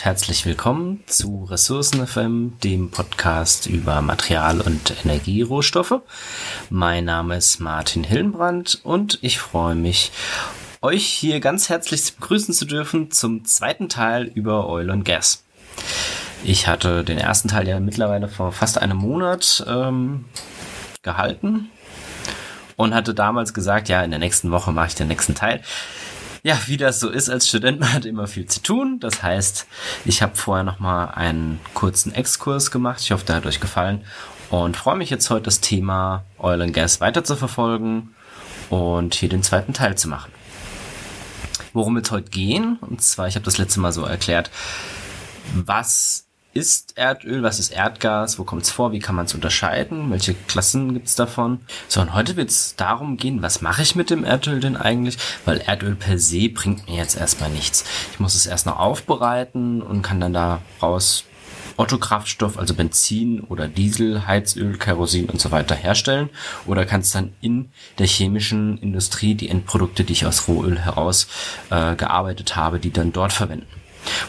Herzlich willkommen zu Ressourcen FM, dem Podcast über Material- und Energierohstoffe. Mein Name ist Martin Hillenbrand und ich freue mich, euch hier ganz herzlich begrüßen zu dürfen zum zweiten Teil über Oil and Gas. Ich hatte den ersten Teil ja mittlerweile vor fast einem Monat gehalten und hatte damals gesagt, ja, in der nächsten Woche mache ich den nächsten Teil. Ja, wie das so ist als Student, man hat immer viel zu tun. Das heißt, ich habe vorher nochmal einen kurzen Exkurs gemacht. Ich hoffe, der hat euch gefallen und freue mich jetzt heute, das Thema Oil and Gas weiter zu verfolgen und hier den zweiten Teil zu machen. Worum wird es heute gehen? Und zwar, ich habe das letzte Mal so erklärt, was ist Erdöl, was ist Erdgas, wo kommt es vor, wie kann man es unterscheiden, welche Klassen gibt es davon. So, und heute wird es darum gehen, was mache ich mit dem Erdöl denn eigentlich, weil Erdöl per se bringt mir jetzt erstmal nichts. Ich muss es erst noch aufbereiten und kann dann daraus Ottokraftstoff, also Benzin oder Diesel, Heizöl, Kerosin und so weiter herstellen oder kann es dann in der chemischen Industrie die Endprodukte, die ich aus Rohöl heraus gearbeitet habe, die dann dort verwenden.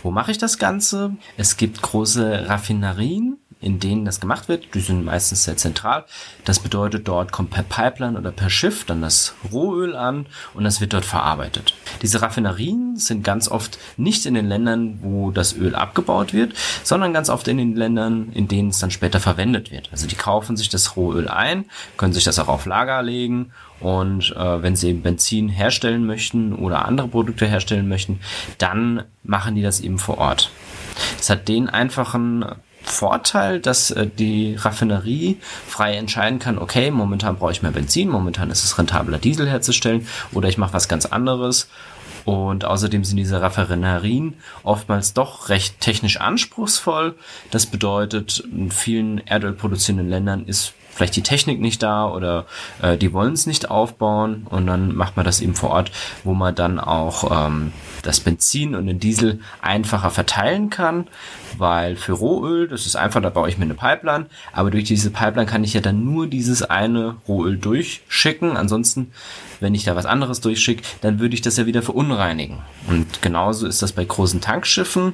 Wo mache ich das Ganze? Es gibt große Raffinerien, in denen das gemacht wird. Die sind meistens sehr zentral. Das bedeutet, dort kommt per Pipeline oder per Schiff dann das Rohöl an und das wird dort verarbeitet. Diese Raffinerien sind ganz oft nicht in den Ländern, wo das Öl abgebaut wird, sondern ganz oft in den Ländern, in denen es dann später verwendet wird. Also die kaufen sich das Rohöl ein, können sich das auch auf Lager legen und wenn sie eben Benzin herstellen möchten oder andere Produkte herstellen möchten, dann machen die das eben vor Ort. Das hat den einfachen Vorteil, dass die Raffinerie frei entscheiden kann, okay, momentan brauche ich mehr Benzin, momentan ist es rentabler Diesel herzustellen oder ich mache was ganz anderes. Und außerdem sind diese Raffinerien oftmals doch recht technisch anspruchsvoll. Das bedeutet, in vielen erdölproduzierenden Ländern ist vielleicht die Technik nicht da oder die wollen es nicht aufbauen und dann macht man das eben vor Ort, wo man dann auch das Benzin und den Diesel einfacher verteilen kann, weil für Rohöl, das ist einfach, da baue ich mir eine Pipeline, aber durch diese Pipeline kann ich ja dann nur dieses eine Rohöl durchschicken, ansonsten, wenn ich da was anderes durchschicke, dann würde ich das ja wieder verunreinigen und genauso ist das bei großen Tankschiffen,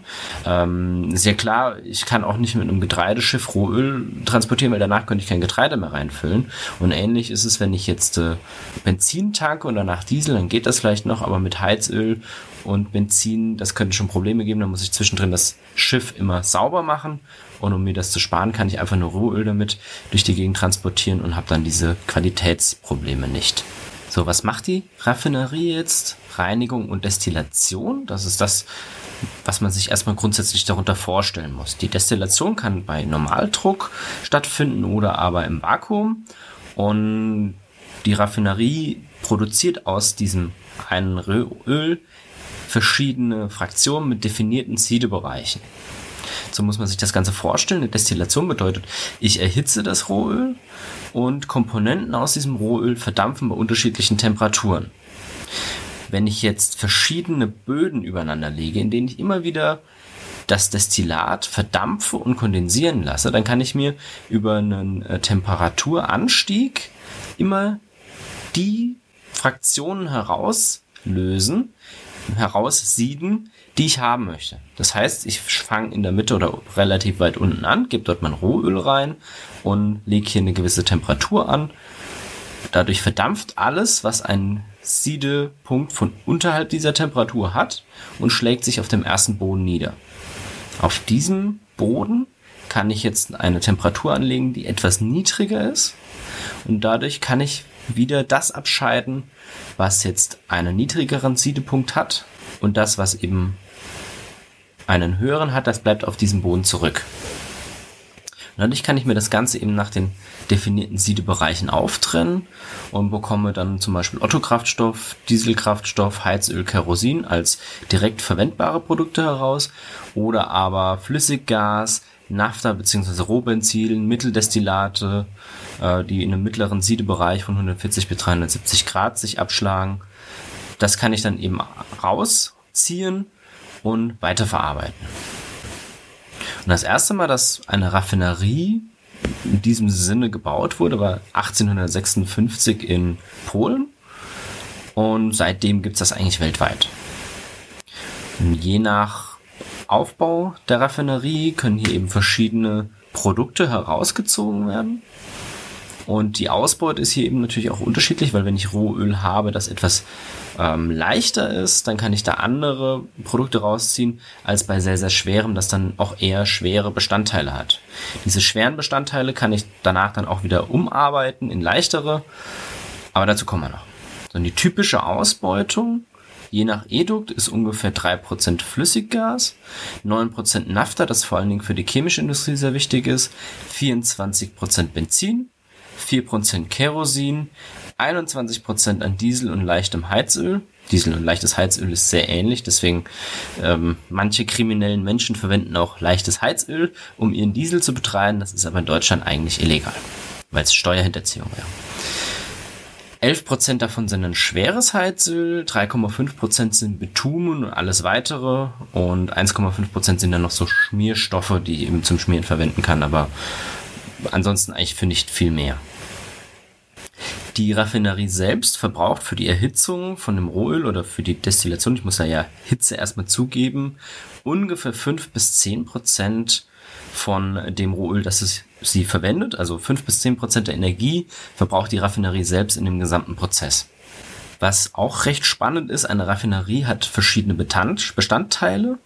ist ja klar, ich kann auch nicht mit einem Getreideschiff Rohöl transportieren, weil danach könnte ich kein Getreide mehr reinfüllen. Und ähnlich ist es, wenn ich jetzt Benzin tanke und danach Diesel, dann geht das vielleicht noch, aber mit Heizöl und Benzin, das könnte schon Probleme geben, da muss ich zwischendrin das Schiff immer sauber machen und um mir das zu sparen, kann ich einfach nur Rohöl damit durch die Gegend transportieren und habe dann diese Qualitätsprobleme nicht. So, was macht die Raffinerie jetzt? Reinigung und Destillation, das ist das, was man sich erstmal grundsätzlich darunter vorstellen muss. Die Destillation kann bei Normaldruck stattfinden oder aber im Vakuum und die Raffinerie produziert aus diesem einen Öl verschiedene Fraktionen mit definierten Siedebereichen. So muss man sich das Ganze vorstellen. Eine Destillation bedeutet, ich erhitze das Rohöl und Komponenten aus diesem Rohöl verdampfen bei unterschiedlichen Temperaturen. Wenn ich jetzt verschiedene Böden übereinander lege, in denen ich immer wieder das Destillat verdampfe und kondensieren lasse, dann kann ich mir über einen Temperaturanstieg immer die Fraktionen heraussieden, die ich haben möchte. Das heißt, ich fange in der Mitte oder relativ weit unten an, gebe dort mein Rohöl rein und lege hier eine gewisse Temperatur an. Dadurch verdampft alles, was einen Siedepunkt von unterhalb dieser Temperatur hat und schlägt sich auf dem ersten Boden nieder. Auf diesem Boden kann ich jetzt eine Temperatur anlegen, die etwas niedriger ist und dadurch kann ich wieder das abscheiden, was jetzt einen niedrigeren Siedepunkt hat und das, was eben einen höheren hat, das bleibt auf diesem Boden zurück. Dadurch kann ich mir das Ganze eben nach den definierten Siedebereichen auftrennen und bekomme dann zum Beispiel Ottokraftstoff, Dieselkraftstoff, Heizöl, Kerosin als direkt verwendbare Produkte heraus oder aber Flüssiggas, Nafta bzw. Rohbenzin, Mitteldestillate, die in einem mittleren Siedebereich von 140 bis 370 Grad sich abschlagen. Das kann ich dann eben rausziehen und weiterverarbeiten. Und das erste Mal, dass eine Raffinerie in diesem Sinne gebaut wurde, war 1856 in Polen. Und seitdem gibt es das eigentlich weltweit. Und je nach Aufbau der Raffinerie können hier eben verschiedene Produkte herausgezogen werden. Und die Ausbeute ist hier eben natürlich auch unterschiedlich, weil wenn ich Rohöl habe, das etwas leichter ist, dann kann ich da andere Produkte rausziehen, als bei sehr, sehr schwerem, das dann auch eher schwere Bestandteile hat. Diese schweren Bestandteile kann ich danach dann auch wieder umarbeiten in leichtere, aber dazu kommen wir noch. So, die typische Ausbeutung, je nach Edukt, ist ungefähr 3% Flüssiggas, 9% Nafta, das vor allen Dingen für die chemische Industrie sehr wichtig ist, 24% Benzin, 4% Kerosin, 21% an Diesel und leichtem Heizöl. Diesel und leichtes Heizöl ist sehr ähnlich, deswegen manche kriminellen Menschen verwenden auch leichtes Heizöl, um ihren Diesel zu betreiben. Das ist aber in Deutschland eigentlich illegal, weil es Steuerhinterziehung wäre. 11% davon sind ein schweres Heizöl, 3,5% sind Bitumen und alles weitere und 1,5% sind dann noch so Schmierstoffe, die ich eben zum Schmieren verwenden kann, aber ansonsten eigentlich für nicht viel mehr. Die Raffinerie selbst verbraucht für die Erhitzung von dem Rohöl oder für die Destillation, ich muss da ja Hitze erstmal zugeben, ungefähr 5-10% von dem Rohöl, das sie verwendet. Also 5-10% der Energie verbraucht die Raffinerie selbst in dem gesamten Prozess. Was auch recht spannend ist, eine Raffinerie hat verschiedene Bestandteile.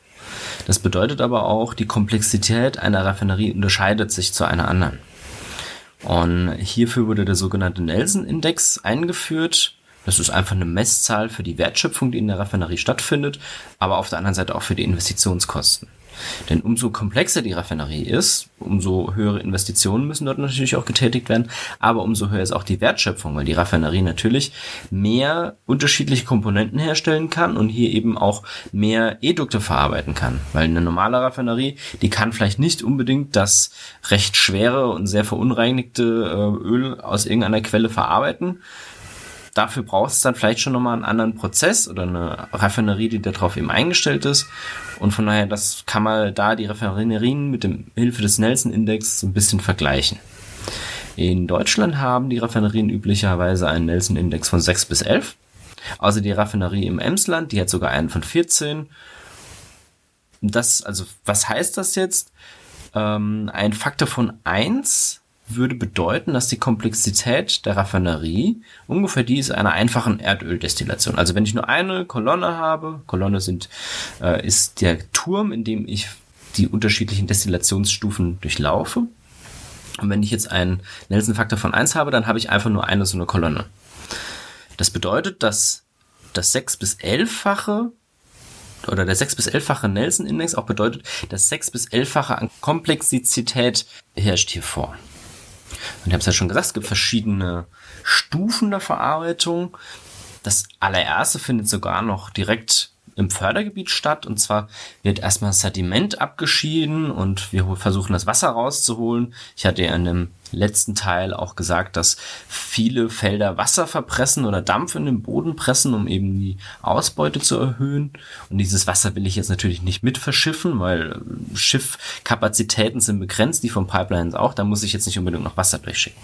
Das bedeutet aber auch, die Komplexität einer Raffinerie unterscheidet sich zu einer anderen. Und hierfür wurde der sogenannte Nelson-Index eingeführt. Das ist einfach eine Messzahl für die Wertschöpfung, die in der Raffinerie stattfindet, aber auf der anderen Seite auch für die Investitionskosten. Denn umso komplexer die Raffinerie ist, umso höhere Investitionen müssen dort natürlich auch getätigt werden, aber umso höher ist auch die Wertschöpfung, weil die Raffinerie natürlich mehr unterschiedliche Komponenten herstellen kann und hier eben auch mehr Edukte verarbeiten kann. Weil eine normale Raffinerie, die kann vielleicht nicht unbedingt das recht schwere und sehr verunreinigte Öl aus irgendeiner Quelle verarbeiten. Dafür braucht es dann vielleicht schon nochmal einen anderen Prozess oder eine Raffinerie, die darauf eben eingestellt ist. Und von daher, das kann man da die Raffinerien mit dem Hilfe des Nelson-Index so ein bisschen vergleichen. In Deutschland haben die Raffinerien üblicherweise einen Nelson-Index von 6-11. Außer die Raffinerie im Emsland, die hat sogar einen von 14. Das, also, was heißt das jetzt? Ein Faktor von 1 würde bedeuten, dass die Komplexität der Raffinerie ungefähr die ist einer einfachen Erdöldestillation. Also wenn ich nur eine Kolonne habe, Kolonne ist der Turm, in dem ich die unterschiedlichen Destillationsstufen durchlaufe. Und wenn ich jetzt einen Nelson-Faktor von 1 habe, dann habe ich einfach nur eine so eine Kolonne. Das bedeutet, dass das 6-11-fache oder der 6-11-fache Nelson-Index auch bedeutet, dass 6-11-fache an Komplexität herrscht hier vor. Und ich habe es ja schon gesagt, es gibt verschiedene Stufen der Verarbeitung. Das allererste findet sogar noch direkt im Fördergebiet statt. Und zwar wird erstmal Sediment abgeschieden und wir versuchen, das Wasser rauszuholen. Ich hatte ja in dem letzten Teil auch gesagt, dass viele Felder Wasser verpressen oder Dampf in den Boden pressen, um eben die Ausbeute zu erhöhen. Und dieses Wasser will ich jetzt natürlich nicht mit verschiffen, weil Schiffkapazitäten sind begrenzt, die von Pipelines auch. Da muss ich jetzt nicht unbedingt noch Wasser durchschicken.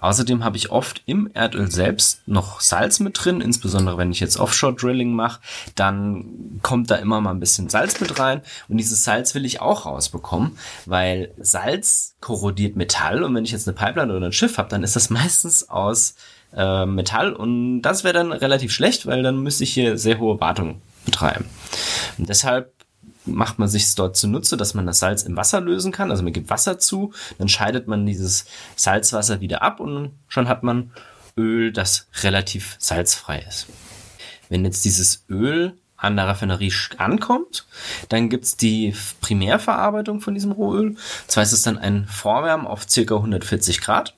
Außerdem habe ich oft im Erdöl selbst noch Salz mit drin, insbesondere wenn ich jetzt Offshore-Drilling mache, dann kommt da immer mal ein bisschen Salz mit rein und dieses Salz will ich auch rausbekommen, weil Salz korrodiert Metall und wenn ich jetzt eine Pipeline oder ein Schiff habe, dann ist das meistens aus Metall und das wäre dann relativ schlecht, weil dann müsste ich hier sehr hohe Wartung betreiben. Und deshalb macht man sich dort zunutze, dass man das Salz im Wasser lösen kann. Also man gibt Wasser zu, dann scheidet man dieses Salzwasser wieder ab und schon hat man Öl, das relativ salzfrei ist. Wenn jetzt dieses Öl an der Raffinerie ankommt. Dann gibt es die Primärverarbeitung von diesem Rohöl. Das heißt, es ist dann ein Vorwärmen auf ca. 140 Grad.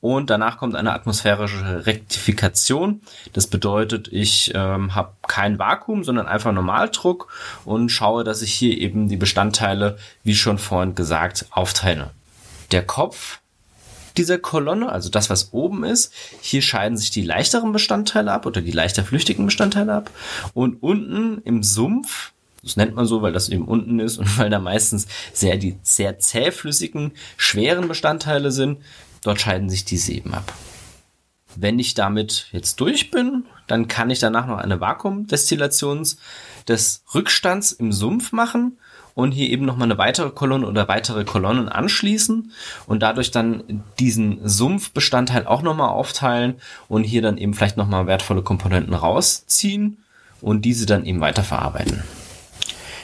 Und danach kommt eine atmosphärische Rektifikation. Das bedeutet, ich habe kein Vakuum, sondern einfach Normaldruck und schaue, dass ich hier eben die Bestandteile, wie schon vorhin gesagt, aufteile. Der Kopf dieser Kolonne, also das, was oben ist, hier scheiden sich die leichteren Bestandteile ab oder die leichter flüchtigen Bestandteile ab. Und unten im Sumpf, das nennt man so, weil das eben unten ist und weil da meistens die sehr zähflüssigen, schweren Bestandteile sind, dort scheiden sich diese eben ab. Wenn ich damit jetzt durch bin, dann kann ich danach noch eine Vakuumdestillation des Rückstands im Sumpf machen und hier eben nochmal eine weitere Kolonne oder weitere Kolonnen anschließen und dadurch dann diesen Sumpfbestandteil auch nochmal aufteilen und hier dann eben vielleicht nochmal wertvolle Komponenten rausziehen und diese dann eben weiterverarbeiten.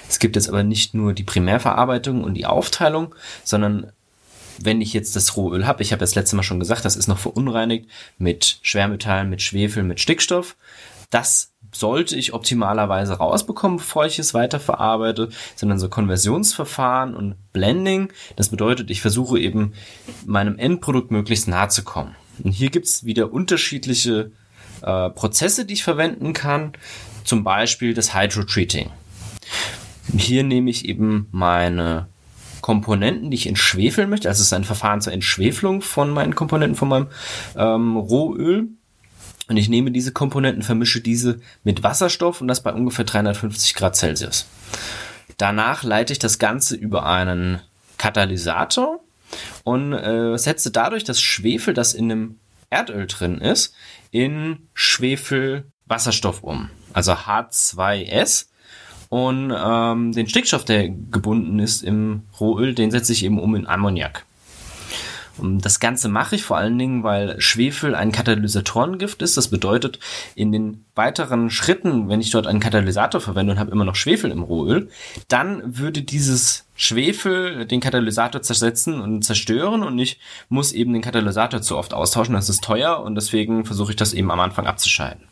Es gibt jetzt aber nicht nur die Primärverarbeitung und die Aufteilung, sondern wenn ich jetzt das Rohöl habe, ich habe das letzte Mal schon gesagt, das ist noch verunreinigt mit Schwermetallen, mit Schwefel, mit Stickstoff. Das sollte ich optimalerweise rausbekommen, bevor ich es weiterverarbeite, sondern so Konversionsverfahren und Blending. Das bedeutet, ich versuche eben meinem Endprodukt möglichst nahe zu kommen. Und hier gibt es wieder unterschiedliche Prozesse, die ich verwenden kann, zum Beispiel das Hydrotreating. Hier nehme ich eben meine Komponenten, die ich entschwefeln möchte. Also es ist ein Verfahren zur Entschwefelung von meinen Komponenten, von meinem Rohöl. Und ich nehme diese Komponenten, vermische diese mit Wasserstoff und das bei ungefähr 350 Grad Celsius. Danach leite ich das Ganze über einen Katalysator und setze dadurch das Schwefel, das in einem Erdöl drin ist, in Schwefelwasserstoff um. Also H2S. Und den Stickstoff, der gebunden ist im Rohöl, den setze ich eben um in Ammoniak. Und das Ganze mache ich vor allen Dingen, weil Schwefel ein Katalysatorengift ist. Das bedeutet, in den weiteren Schritten, wenn ich dort einen Katalysator verwende und habe immer noch Schwefel im Rohöl, dann würde dieses Schwefel den Katalysator zersetzen und zerstören und ich muss eben den Katalysator zu oft austauschen. Das ist teuer und deswegen versuche ich das eben am Anfang abzuscheiden.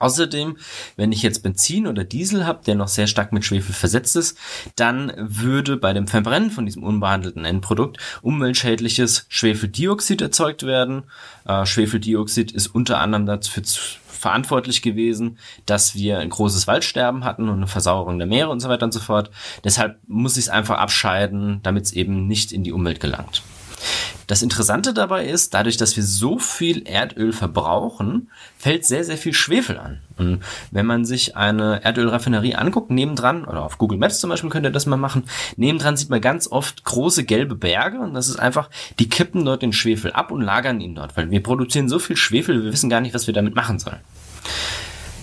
Außerdem, wenn ich jetzt Benzin oder Diesel habe, der noch sehr stark mit Schwefel versetzt ist, dann würde bei dem Verbrennen von diesem unbehandelten Endprodukt umweltschädliches Schwefeldioxid erzeugt werden. Schwefeldioxid ist unter anderem dafür verantwortlich gewesen, dass wir ein großes Waldsterben hatten und eine Versauerung der Meere und so weiter und so fort. Deshalb muss ich es einfach abscheiden, damit es eben nicht in die Umwelt gelangt. Das Interessante dabei ist, dadurch, dass wir so viel Erdöl verbrauchen, fällt sehr, sehr viel Schwefel an. Und wenn man sich eine Erdölraffinerie anguckt, nebendran, oder auf Google Maps zum Beispiel könnt ihr das mal machen, nebendran sieht man ganz oft große gelbe Berge und das ist einfach, die kippen dort den Schwefel ab und lagern ihn dort, weil wir produzieren so viel Schwefel, wir wissen gar nicht, was wir damit machen sollen.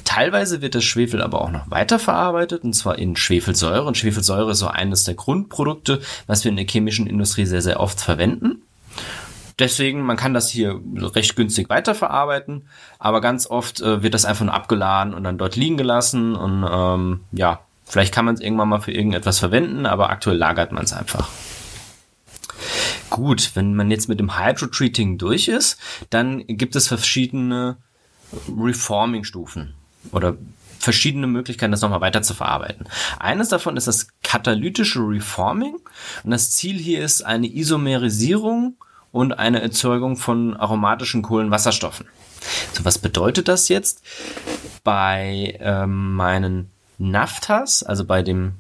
Teilweise wird das Schwefel aber auch noch weiterverarbeitet, und zwar in Schwefelsäure. Und Schwefelsäure ist so eines der Grundprodukte, was wir in der chemischen Industrie sehr, sehr oft verwenden. Deswegen, man kann das hier recht günstig weiterverarbeiten, aber ganz oft wird das einfach nur abgeladen und dann dort liegen gelassen. Und vielleicht kann man es irgendwann mal für irgendetwas verwenden, aber aktuell lagert man es einfach. Gut, wenn man jetzt mit dem Hydrotreating durch ist, dann gibt es verschiedene Reforming-Stufen oder verschiedene Möglichkeiten, das nochmal weiter zu verarbeiten. Eines davon ist das katalytische Reforming und das Ziel hier ist eine Isomerisierung und eine Erzeugung von aromatischen Kohlenwasserstoffen. So, was bedeutet das jetzt? Bei meinen Naphthas, also bei dem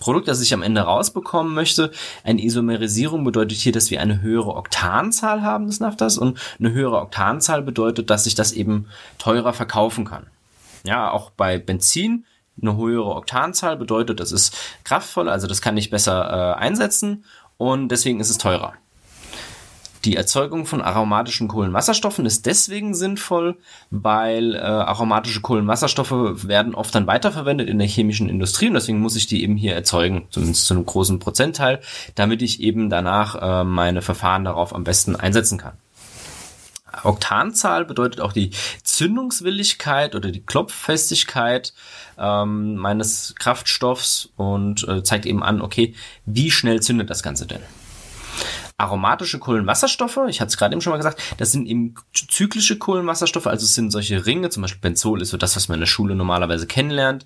Produkt, das ich am Ende rausbekommen möchte. Eine Isomerisierung bedeutet hier, dass wir eine höhere Oktanzahl haben des Naphthas und eine höhere Oktanzahl bedeutet, dass ich das eben teurer verkaufen kann. Ja, auch bei Benzin eine höhere Oktanzahl bedeutet, das ist kraftvoller, also das kann ich besser einsetzen und deswegen ist es teurer. Die Erzeugung von aromatischen Kohlenwasserstoffen ist deswegen sinnvoll, weil aromatische Kohlenwasserstoffe werden oft dann weiterverwendet in der chemischen Industrie und deswegen muss ich die eben hier erzeugen, zumindest zu einem großen Prozentteil, damit ich eben danach meine Verfahren darauf am besten einsetzen kann. Oktanzahl bedeutet auch die Zündungswilligkeit oder die Klopffestigkeit meines Kraftstoffs und zeigt eben an, okay, wie schnell zündet das Ganze denn? aromatische Kohlenwasserstoffe, ich hatte es gerade eben schon mal gesagt, das sind eben zyklische Kohlenwasserstoffe, also es sind solche Ringe, zum Beispiel Benzol ist so das, was man in der Schule normalerweise kennenlernt.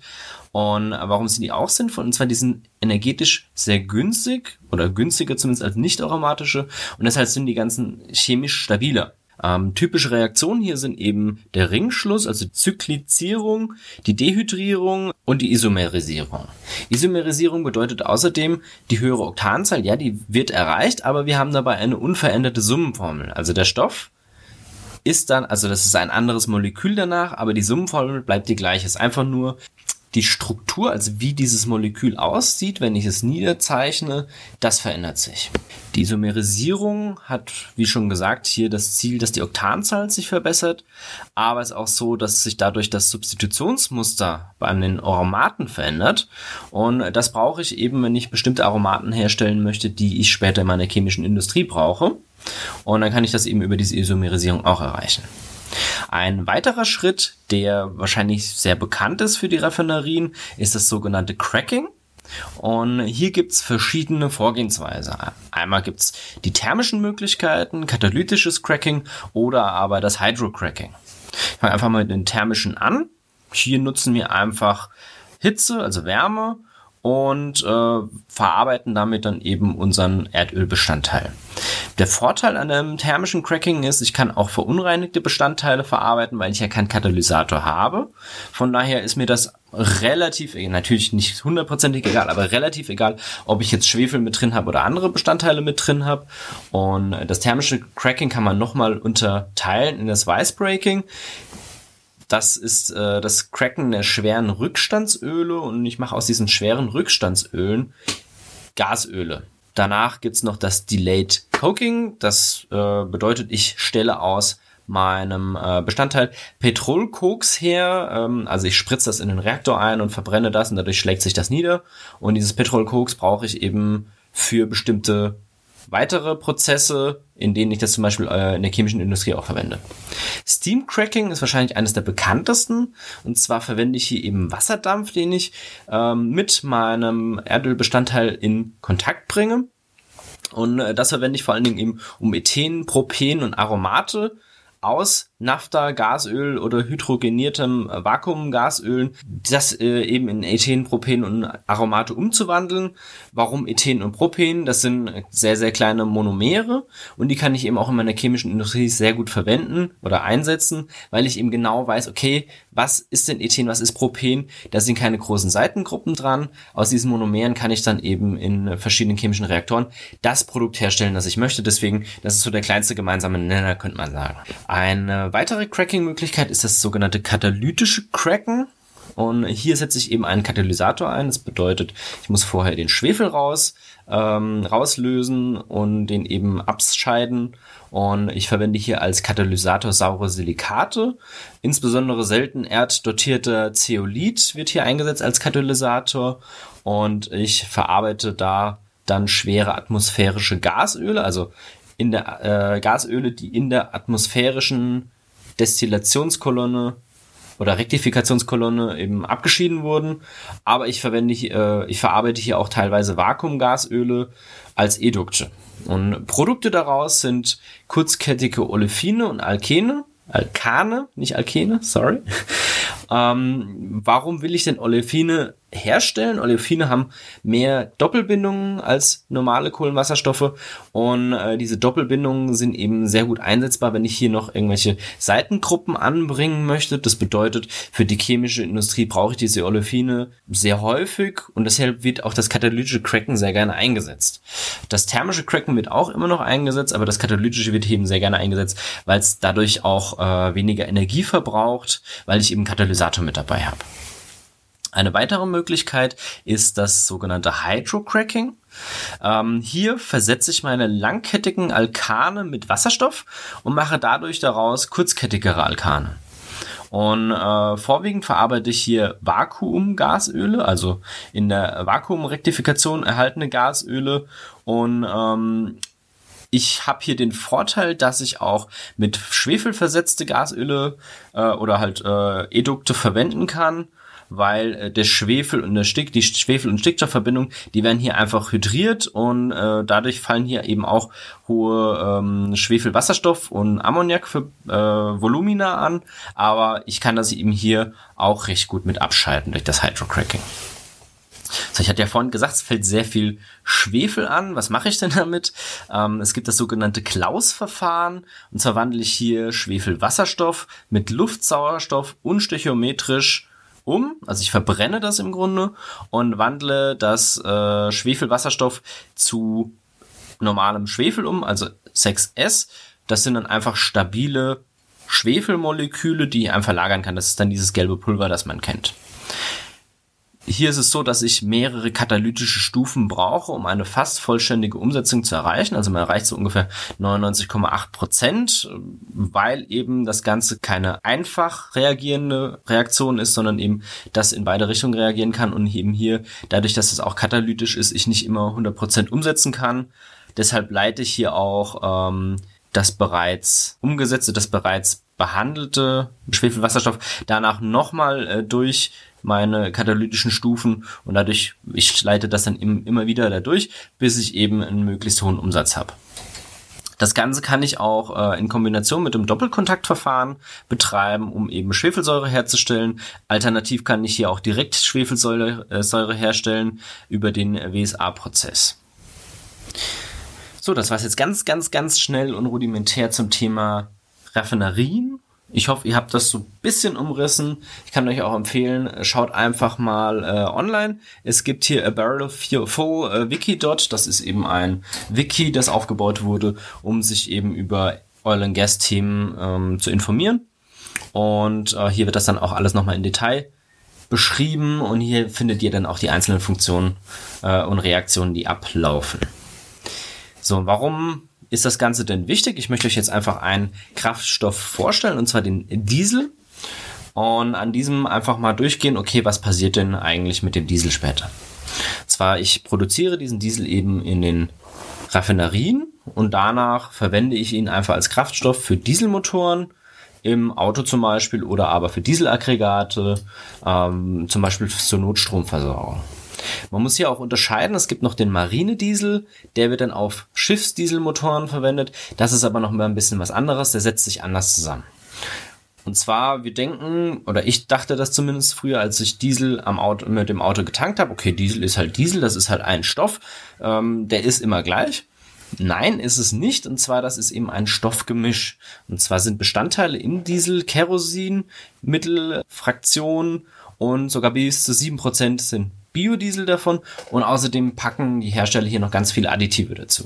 Und warum sind die auch sinnvoll? Und zwar, die sind energetisch sehr günstig oder günstiger zumindest als nicht aromatische und deshalb sind die ganzen chemisch stabiler. Typische Reaktionen hier sind eben der Ringschluss, also die Zyklizierung, die Dehydrierung und die Isomerisierung. Isomerisierung bedeutet außerdem die höhere Oktanzahl, ja, die wird erreicht, aber wir haben dabei eine unveränderte Summenformel. Also der Stoff ist dann, also das ist ein anderes Molekül danach, aber die Summenformel bleibt die gleiche. Es ist einfach nur die Struktur, also wie dieses Molekül aussieht, wenn ich es niederzeichne, das verändert sich. Die Isomerisierung hat, wie schon gesagt, hier das Ziel, dass die Oktanzahl sich verbessert, aber es ist auch so, dass sich dadurch das Substitutionsmuster an den Aromaten verändert und das brauche ich eben, wenn ich bestimmte Aromaten herstellen möchte, die ich später in meiner chemischen Industrie brauche und dann kann ich das eben über diese Isomerisierung auch erreichen. Ein weiterer Schritt, der wahrscheinlich sehr bekannt ist für die Raffinerien, ist das sogenannte Cracking. Und hier gibt es verschiedene Vorgehensweisen. Einmal gibt es die thermischen Möglichkeiten, katalytisches Cracking oder aber das Hydrocracking. Ich fange einfach mal mit den thermischen an. Hier nutzen wir einfach Hitze, also Wärme und verarbeiten damit dann eben unseren Erdölbestandteil. Der Vorteil an einem thermischen Cracking ist, ich kann auch verunreinigte Bestandteile verarbeiten, weil ich ja keinen Katalysator habe. Von daher ist mir das relativ, natürlich nicht hundertprozentig egal, aber relativ egal, ob ich jetzt Schwefel mit drin habe oder andere Bestandteile mit drin habe. Und das thermische Cracking kann man nochmal unterteilen in das Vicebreaking. Das ist das Cracken der schweren Rückstandsöle und ich mache aus diesen schweren Rückstandsölen Gasöle. Danach gibt's noch das Delayed Coking, das bedeutet, ich stelle aus meinem Bestandteil Petrolkoks her, also ich spritze das in den Reaktor ein und verbrenne das und dadurch schlägt sich das nieder und dieses Petrolkoks brauche ich eben für bestimmte weitere Prozesse, in denen ich das zum Beispiel in der chemischen Industrie auch verwende. Steam Cracking ist wahrscheinlich eines der bekanntesten. Und zwar verwende ich hier eben Wasserdampf, den ich mit meinem Erdölbestandteil in Kontakt bringe. Und das verwende ich vor allen Dingen eben, um Ethen, Propen und Aromate aus Naphtha, Gasöl oder hydrogeniertem Vakuumgasöl, das eben in Ethen, Propen und Aromate umzuwandeln. Warum Ethen und Propen? Das sind sehr, sehr kleine Monomere und die kann ich eben auch in meiner chemischen Industrie sehr gut verwenden oder einsetzen, weil ich eben genau weiß, okay, was ist denn Ethen, was ist Propen? Da sind keine großen Seitengruppen dran. Aus diesen Monomeren kann ich dann eben in verschiedenen chemischen Reaktoren das Produkt herstellen, das ich möchte. Deswegen, das ist so der kleinste gemeinsame Nenner, könnte man sagen. Eine weitere Cracking-Möglichkeit ist das sogenannte katalytische Cracken. Und hier setze ich eben einen Katalysator ein. Das bedeutet, ich muss vorher den Schwefel rauslösen und den eben abscheiden. Und ich verwende hier als Katalysator saure Silikate. Insbesondere selten erddotierter Zeolit wird hier eingesetzt als Katalysator. Und ich verarbeite da dann schwere atmosphärische Gasöle, also in der Gasöle, die in der atmosphärischen Destillationskolonne oder Rektifikationskolonne eben abgeschieden wurden, aber ich verarbeite hier auch teilweise Vakuumgasöle als Edukte. Und Produkte daraus sind kurzkettige Olefine und Alkane. Warum will ich denn Olefine herstellen? Olefine haben mehr Doppelbindungen als normale Kohlenwasserstoffe und diese Doppelbindungen sind eben sehr gut einsetzbar, wenn ich hier noch irgendwelche Seitengruppen anbringen möchte. Das bedeutet, für die chemische Industrie brauche ich diese Olefine sehr häufig und deshalb wird auch das katalytische Cracken sehr gerne eingesetzt. Das thermische Cracken wird auch immer noch eingesetzt, aber das katalytische wird eben sehr gerne eingesetzt, weil es dadurch auch weniger Energie verbraucht, weil ich eben Katalysator mit dabei habe. Eine weitere Möglichkeit ist das sogenannte Hydrocracking. Hier versetze ich meine langkettigen Alkane mit Wasserstoff und mache dadurch daraus kurzkettigere Alkane. Und vorwiegend verarbeite ich hier Vakuumgasöle, also in der Vakuumrektifikation erhaltene Gasöle und ich habe hier den Vorteil, dass ich auch mit Schwefel versetzte Gasöle oder halt Edukte verwenden kann, weil der Schwefel und der die Schwefel- und Stickstoffverbindung, die werden hier einfach hydriert und dadurch fallen hier eben auch hohe Schwefelwasserstoff und Ammoniak für Volumina an, aber ich kann das eben hier auch recht gut mit abschalten durch das Hydrocracking. So, ich hatte ja vorhin gesagt, es fällt sehr viel Schwefel an. Was mache ich denn damit? Es gibt das sogenannte Claus-Verfahren. Und zwar wandle ich hier Schwefelwasserstoff mit Luftsauerstoff unstoichiometrisch um. Also ich verbrenne das im Grunde und wandle das Schwefelwasserstoff zu normalem Schwefel um, also 6S. Das sind dann einfach stabile Schwefelmoleküle, die ich einfach lagern kann. Das ist dann dieses gelbe Pulver, das man kennt. Hier ist es so, dass ich mehrere katalytische Stufen brauche, um eine fast vollständige Umsetzung zu erreichen. Also man erreicht so ungefähr 99,8%, weil eben das Ganze keine einfach reagierende Reaktion ist, sondern eben das in beide Richtungen reagieren kann und eben hier, dadurch, dass es auch katalytisch ist, ich nicht immer 100% umsetzen kann. Deshalb leite ich hier auch das bereits umgesetzte, das bereits behandelte Schwefelwasserstoff danach nochmal durch meine katalytischen Stufen und dadurch, ich leite das dann immer wieder dadurch, bis ich eben einen möglichst hohen Umsatz habe. Das Ganze kann ich auch in Kombination mit dem Doppelkontaktverfahren betreiben, um eben Schwefelsäure herzustellen. Alternativ kann ich hier auch direkt Schwefelsäure herstellen über den WSA-Prozess. So, das war es jetzt ganz, ganz, ganz schnell und rudimentär zum Thema Raffinerien. Ich hoffe, ihr habt das so ein bisschen umrissen. Ich kann euch auch empfehlen, schaut einfach mal online. Es gibt hier A Barrel of Full Wiki dort. Das ist eben ein Wiki, das aufgebaut wurde, um sich eben über Oil and Gas Themen zu informieren. Und hier wird das dann auch alles nochmal in Detail beschrieben. Und hier findet ihr dann auch die einzelnen Funktionen und Reaktionen, die ablaufen. So, warum ist das Ganze denn wichtig? Ich möchte euch jetzt einfach einen Kraftstoff vorstellen, und zwar den Diesel. Und an diesem einfach mal durchgehen, okay, was passiert denn eigentlich mit dem Diesel später? Und zwar, ich produziere diesen Diesel eben in den Raffinerien und danach verwende ich ihn einfach als Kraftstoff für Dieselmotoren, im Auto zum Beispiel, oder aber für Dieselaggregate, zum Beispiel zur Notstromversorgung. Man muss hier auch unterscheiden, es gibt noch den Marinediesel, der wird dann auf Schiffsdieselmotoren verwendet. Das ist aber noch mal ein bisschen was anderes, der setzt sich anders zusammen. Und zwar, wir denken, oder ich dachte das zumindest früher, als ich Diesel mit dem Auto getankt habe, okay, Diesel ist halt Diesel, das ist halt ein Stoff, der ist immer gleich. Nein, ist es nicht, und zwar das ist eben ein Stoffgemisch. Und zwar sind Bestandteile im Diesel Kerosin, Mittelfraktionen und sogar bis zu 7% sind Biodiesel davon, und außerdem packen die Hersteller hier noch ganz viele Additive dazu.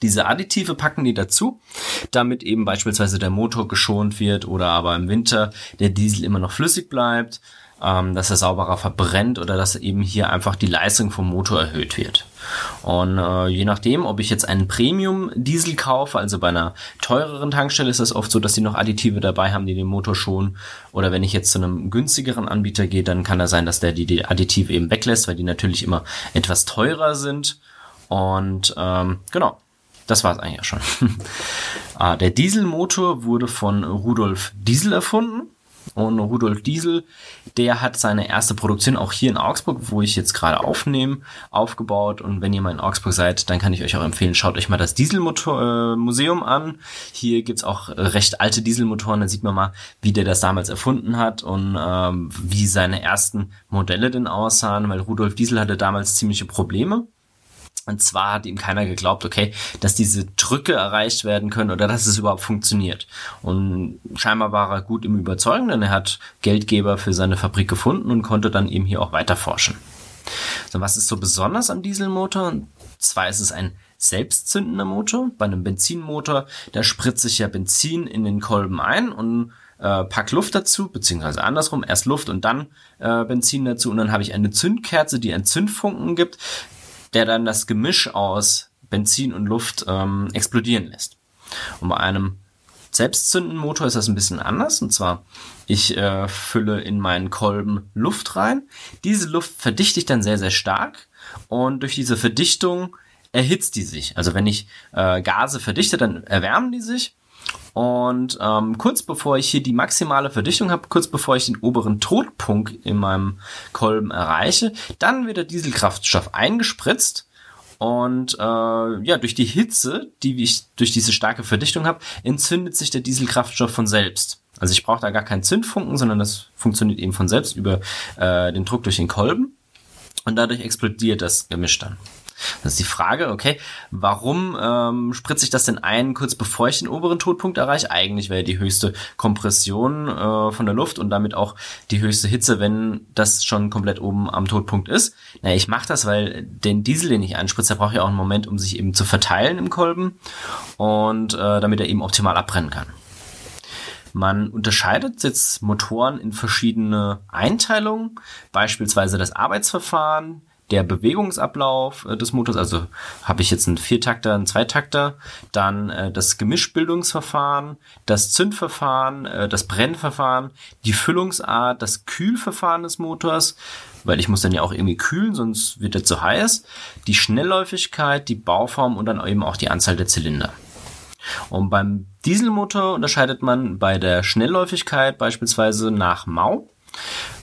Diese Additive packen die dazu, damit eben beispielsweise der Motor geschont wird oder aber im Winter der Diesel immer noch flüssig bleibt, dass er sauberer verbrennt oder dass eben hier einfach die Leistung vom Motor erhöht wird. Und je nachdem, ob ich jetzt einen Premium-Diesel kaufe, also bei einer teureren Tankstelle ist das oft so, dass die noch Additive dabei haben, die den Motor schonen. Oder wenn ich jetzt zu einem günstigeren Anbieter gehe, dann kann das sein, dass der die Additive eben weglässt, weil die natürlich immer etwas teurer sind. Und genau, das war es eigentlich auch schon. Der Dieselmotor wurde von Rudolf Diesel erfunden. Und Rudolf Diesel, der hat seine erste Produktion auch hier in Augsburg, wo ich jetzt gerade aufnehme, aufgebaut. Und wenn ihr mal in Augsburg seid, dann kann ich euch auch empfehlen, schaut euch mal das Dieselmotor-Museum an. Hier gibt's auch recht alte Dieselmotoren, da sieht man mal, wie der das damals erfunden hat und wie seine ersten Modelle denn aussahen, weil Rudolf Diesel hatte damals ziemliche Probleme. Und zwar hat ihm keiner geglaubt, okay, dass diese Drücke erreicht werden können oder dass es überhaupt funktioniert. Und scheinbar war er gut im Überzeugen, denn er hat Geldgeber für seine Fabrik gefunden und konnte dann eben hier auch weiter forschen. So, was ist so besonders am Dieselmotor? Und zwar ist es ein selbstzündender Motor. Bei einem Benzinmotor, da spritze ich ja Benzin in den Kolben ein und pack Luft dazu, beziehungsweise andersrum, erst Luft und dann Benzin dazu. Und dann habe ich eine Zündkerze, die einen Zündfunken gibt, der dann das Gemisch aus Benzin und Luft explodieren lässt. Und bei einem selbstzündenden Motor ist das ein bisschen anders. Und zwar, ich fülle in meinen Kolben Luft rein. Diese Luft verdichte ich dann sehr, sehr stark. Und durch diese Verdichtung erhitzt die sich. Also wenn ich Gase verdichte, dann erwärmen die sich. Und kurz bevor ich hier die maximale Verdichtung habe, kurz bevor ich den oberen Totpunkt in meinem Kolben erreiche, dann wird der Dieselkraftstoff eingespritzt. Und ja, durch die Hitze, die ich durch diese starke Verdichtung habe, entzündet sich der Dieselkraftstoff von selbst. Also ich brauche da gar keinen Zündfunken, sondern das funktioniert eben von selbst über den Druck durch den Kolben. Und dadurch explodiert das Gemisch dann. Das ist die Frage, okay, warum spritze ich das denn ein, kurz bevor ich den oberen Totpunkt erreiche? Eigentlich wäre die höchste Kompression von der Luft und damit auch die höchste Hitze, wenn das schon komplett oben am Totpunkt ist. Naja, ich mache das, weil den Diesel, den ich anspritze, der braucht ja auch einen Moment, um sich eben zu verteilen im Kolben und damit er eben optimal abbrennen kann. Man unterscheidet jetzt Motoren in verschiedene Einteilungen, beispielsweise das Arbeitsverfahren, der Bewegungsablauf des Motors, also habe ich jetzt einen Viertakter, einen Zweitakter, dann das Gemischbildungsverfahren, das Zündverfahren, das Brennverfahren, die Füllungsart, das Kühlverfahren des Motors, weil ich muss dann ja auch irgendwie kühlen, sonst wird er zu heiß, die Schnellläufigkeit, die Bauform und dann eben auch die Anzahl der Zylinder. Und beim Dieselmotor unterscheidet man bei der Schnellläufigkeit beispielsweise nach Mau.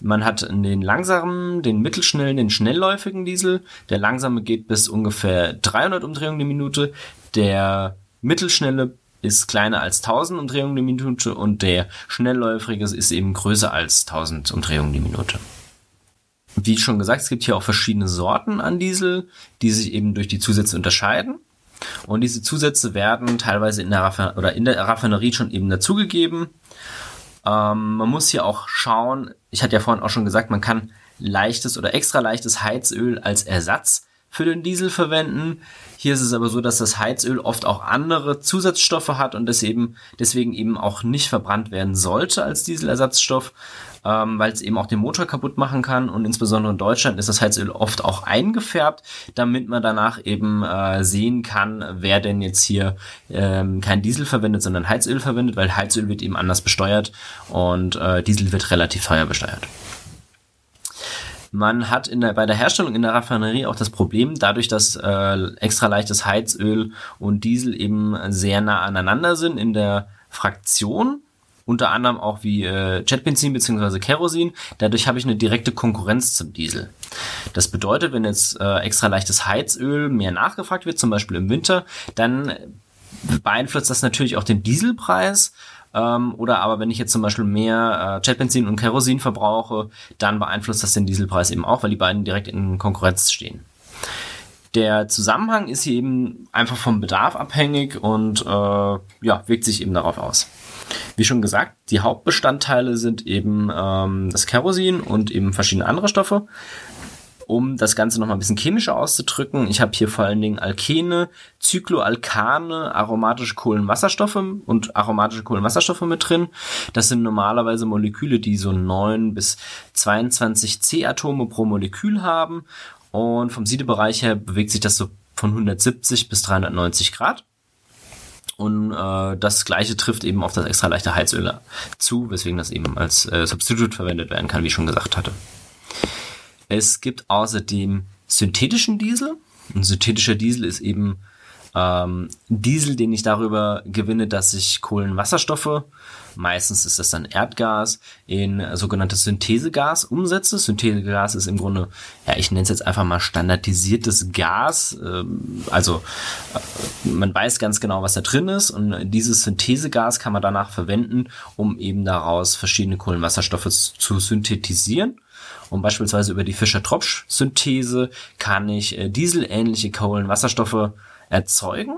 Man hat den langsamen, den mittelschnellen, den schnellläufigen Diesel. Der langsame geht bis ungefähr 300 Umdrehungen die Minute. Der mittelschnelle ist kleiner als 1000 Umdrehungen die Minute und der schnellläufige ist eben größer als 1000 Umdrehungen die Minute. Wie schon gesagt, es gibt hier auch verschiedene Sorten an Diesel, die sich eben durch die Zusätze unterscheiden. Und diese Zusätze werden teilweise in der Raffinerie schon eben dazugegeben. Man muss hier auch schauen, ich hatte ja vorhin auch schon gesagt, man kann leichtes oder extra leichtes Heizöl als Ersatz für den Diesel verwenden. Hier ist es aber so, dass das Heizöl oft auch andere Zusatzstoffe hat und deswegen eben auch nicht verbrannt werden sollte als Dieselersatzstoff, weil es eben auch den Motor kaputt machen kann. Und insbesondere in Deutschland ist das Heizöl oft auch eingefärbt, damit man danach eben sehen kann, wer denn jetzt hier kein Diesel verwendet, sondern Heizöl verwendet, weil Heizöl wird eben anders besteuert und Diesel wird relativ teuer besteuert. Man hat bei der Herstellung in der Raffinerie auch das Problem, dadurch, dass extra leichtes Heizöl und Diesel eben sehr nah aneinander sind in der Fraktion, unter anderem auch wie Jetbenzin bzw. Kerosin, dadurch habe ich eine direkte Konkurrenz zum Diesel. Das bedeutet, wenn jetzt extra leichtes Heizöl mehr nachgefragt wird, zum Beispiel im Winter, dann beeinflusst das natürlich auch den Dieselpreis. Oder aber wenn ich jetzt zum Beispiel mehr Jetbenzin und Kerosin verbrauche, dann beeinflusst das den Dieselpreis eben auch, weil die beiden direkt in Konkurrenz stehen. Der Zusammenhang ist hier eben einfach vom Bedarf abhängig und ja, wirkt sich eben darauf aus. Wie schon gesagt, die Hauptbestandteile sind eben das Kerosin und eben verschiedene andere Stoffe. Um das Ganze nochmal ein bisschen chemischer auszudrücken, ich habe hier vor allen Dingen Alkene, Cycloalkane, aromatische Kohlenwasserstoffe mit drin. Das sind normalerweise Moleküle, die so 9 bis 22 C-Atome pro Molekül haben. Und vom Siedebereich her bewegt sich das so von 170 bis 390 Grad. Und das Gleiche trifft eben auf das extra leichte Heizöl zu, weswegen das eben als Substitut verwendet werden kann, wie ich schon gesagt hatte. Es gibt außerdem synthetischen Diesel. Ein synthetischer Diesel ist eben Diesel, den ich darüber gewinne, dass ich Kohlenwasserstoffe, meistens ist das dann Erdgas, in sogenanntes Synthesegas umsetze. Synthesegas ist im Grunde, ja, ich nenne es jetzt einfach mal standardisiertes Gas. Also man weiß ganz genau, was da drin ist und dieses Synthesegas kann man danach verwenden, um eben daraus verschiedene Kohlenwasserstoffe zu synthetisieren. Und beispielsweise über die Fischer-Tropsch-Synthese kann ich dieselähnliche Kohlenwasserstoffe erzeugen.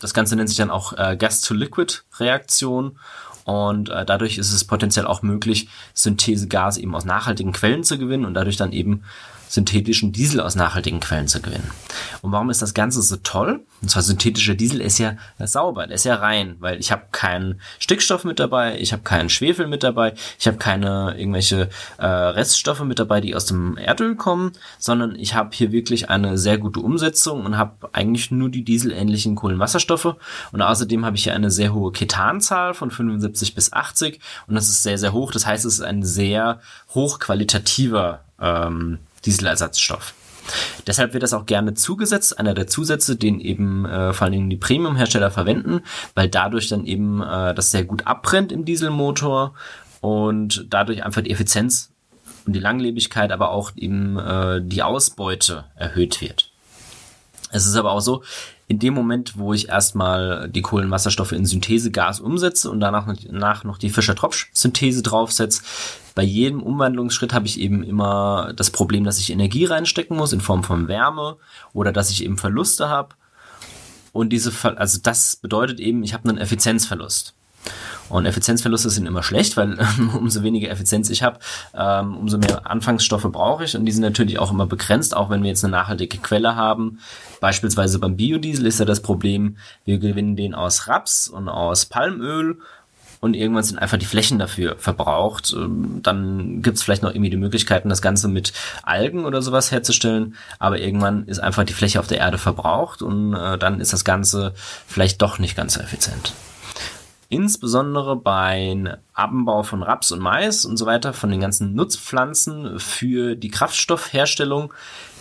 Das Ganze nennt sich dann auch Gas-to-Liquid-Reaktion und dadurch ist es potenziell auch möglich, Synthesegas eben aus nachhaltigen Quellen zu gewinnen und dadurch dann eben synthetischen Diesel aus nachhaltigen Quellen zu gewinnen. Und warum ist das Ganze so toll? Und zwar synthetischer Diesel ist ja sauber, der ist ja rein, weil ich habe keinen Stickstoff mit dabei, ich habe keinen Schwefel mit dabei, ich habe keine irgendwelche Reststoffe mit dabei, die aus dem Erdöl kommen, sondern ich habe hier wirklich eine sehr gute Umsetzung und habe eigentlich nur die dieselähnlichen Kohlenwasserstoffe und außerdem habe ich hier eine sehr hohe Ketanzahl von 75 bis 80 und das ist sehr, sehr hoch, das heißt, es ist ein sehr hochqualitativer Dieselersatzstoff. Deshalb wird das auch gerne zugesetzt, einer der Zusätze, den eben vor allen Dingen die Premium-Hersteller verwenden, weil dadurch dann eben das sehr gut abbrennt im Dieselmotor und dadurch einfach die Effizienz und die Langlebigkeit, aber auch eben die Ausbeute erhöht wird. Es ist aber auch so, in dem Moment, wo ich erstmal die Kohlenwasserstoffe in Synthesegas umsetze und danach noch die Fischer-Tropsch-Synthese draufsetze, bei jedem Umwandlungsschritt habe ich eben immer das Problem, dass ich Energie reinstecken muss in Form von Wärme oder dass ich eben Verluste habe. Und also das bedeutet eben, ich habe einen Effizienzverlust. Und Effizienzverluste sind immer schlecht, weil umso weniger Effizienz ich habe, umso mehr Anfangsstoffe brauche ich. Und die sind natürlich auch immer begrenzt, auch wenn wir jetzt eine nachhaltige Quelle haben. Beispielsweise beim Biodiesel ist ja das Problem, wir gewinnen den aus Raps und aus Palmöl und irgendwann sind einfach die Flächen dafür verbraucht. Dann gibt es vielleicht noch irgendwie die Möglichkeiten, das Ganze mit Algen oder sowas herzustellen, aber irgendwann ist einfach die Fläche auf der Erde verbraucht und dann ist das Ganze vielleicht doch nicht ganz so effizient. Insbesondere beim Anbau von Raps und Mais und so weiter, von den ganzen Nutzpflanzen für die Kraftstoffherstellung,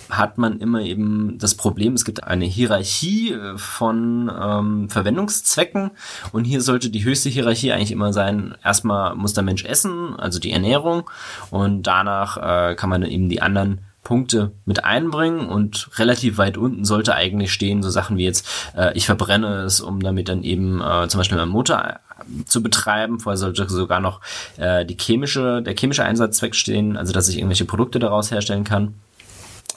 hat man immer eben das Problem, es gibt eine Hierarchie von Verwendungszwecken und hier sollte die höchste Hierarchie eigentlich immer sein, erstmal muss der Mensch essen, also die Ernährung, und danach kann man dann eben die anderen Punkte mit einbringen, und relativ weit unten sollte eigentlich stehen so Sachen wie jetzt, ich verbrenne es, um damit dann eben zum Beispiel meinen Motor zu betreiben. Vorher sollte sogar noch der chemische Einsatzzweck stehen, also dass ich irgendwelche Produkte daraus herstellen kann.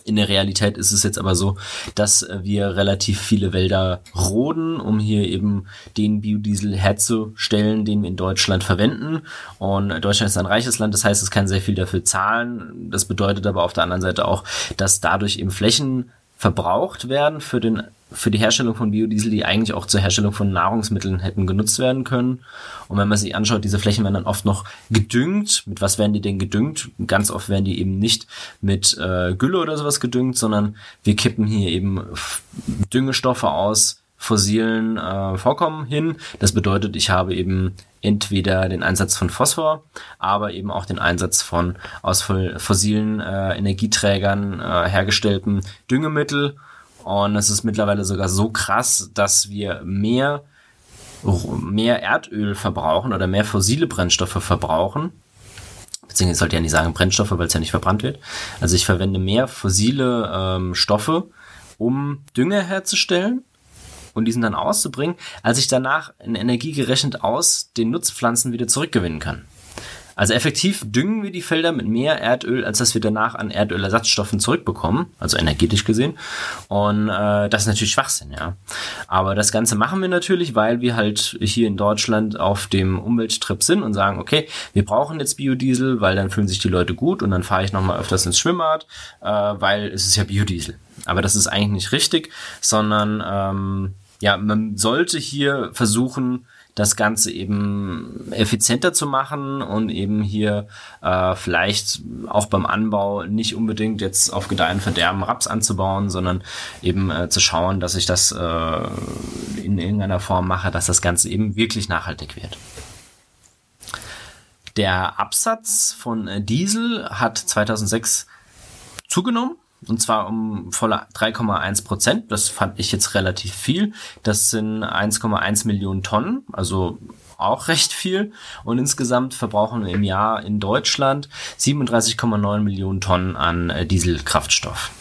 In der Realität ist es jetzt aber so, dass wir relativ viele Wälder roden, um hier eben den Biodiesel herzustellen, den wir in Deutschland verwenden. Und Deutschland ist ein reiches Land, das heißt, es kann sehr viel dafür zahlen. Das bedeutet aber auf der anderen Seite auch, dass dadurch eben Flächen verbraucht werden für die Herstellung von Biodiesel, die eigentlich auch zur Herstellung von Nahrungsmitteln hätten genutzt werden können. Und wenn man sich anschaut, diese Flächen werden dann oft noch gedüngt. Mit was werden die denn gedüngt? Ganz oft werden die eben nicht mit Gülle oder sowas gedüngt, sondern wir kippen hier eben Düngestoffe aus fossilen Vorkommen hin. Das bedeutet, ich habe eben entweder den Einsatz von Phosphor, aber eben auch den Einsatz von aus fossilen Energieträgern hergestellten Düngemittel. Und es ist mittlerweile sogar so krass, dass wir mehr Erdöl verbrauchen oder mehr fossile Brennstoffe verbrauchen. Beziehungsweise sollte ich ja nicht sagen Brennstoffe, weil es ja nicht verbrannt wird. Also ich verwende mehr fossile Stoffe, um Dünger herzustellen und diesen dann auszubringen, als ich danach in Energie gerechnet aus den Nutzpflanzen wieder zurückgewinnen kann. Also effektiv düngen wir die Felder mit mehr Erdöl, als dass wir danach an Erdölersatzstoffen zurückbekommen, also energetisch gesehen. Und das ist natürlich Schwachsinn, ja. Aber das Ganze machen wir natürlich, weil wir halt hier in Deutschland auf dem Umwelttrip sind und sagen, okay, wir brauchen jetzt Biodiesel, weil dann fühlen sich die Leute gut und dann fahre ich nochmal öfters ins Schwimmbad, weil es ist ja Biodiesel. Aber das ist eigentlich nicht richtig, sondern man sollte hier versuchen, das Ganze eben effizienter zu machen und eben hier vielleicht auch beim Anbau nicht unbedingt jetzt auf Gedeihen Verderben Raps anzubauen, sondern eben zu schauen, dass ich das in irgendeiner Form mache, dass das Ganze eben wirklich nachhaltig wird. Der Absatz von Diesel hat 2006 zugenommen. Und zwar um volle 3,1%. Das fand ich jetzt relativ viel. Das sind 1,1 Millionen Tonnen, also auch recht viel. Und insgesamt verbrauchen wir im Jahr in Deutschland 37,9 Millionen Tonnen an Dieselkraftstoff.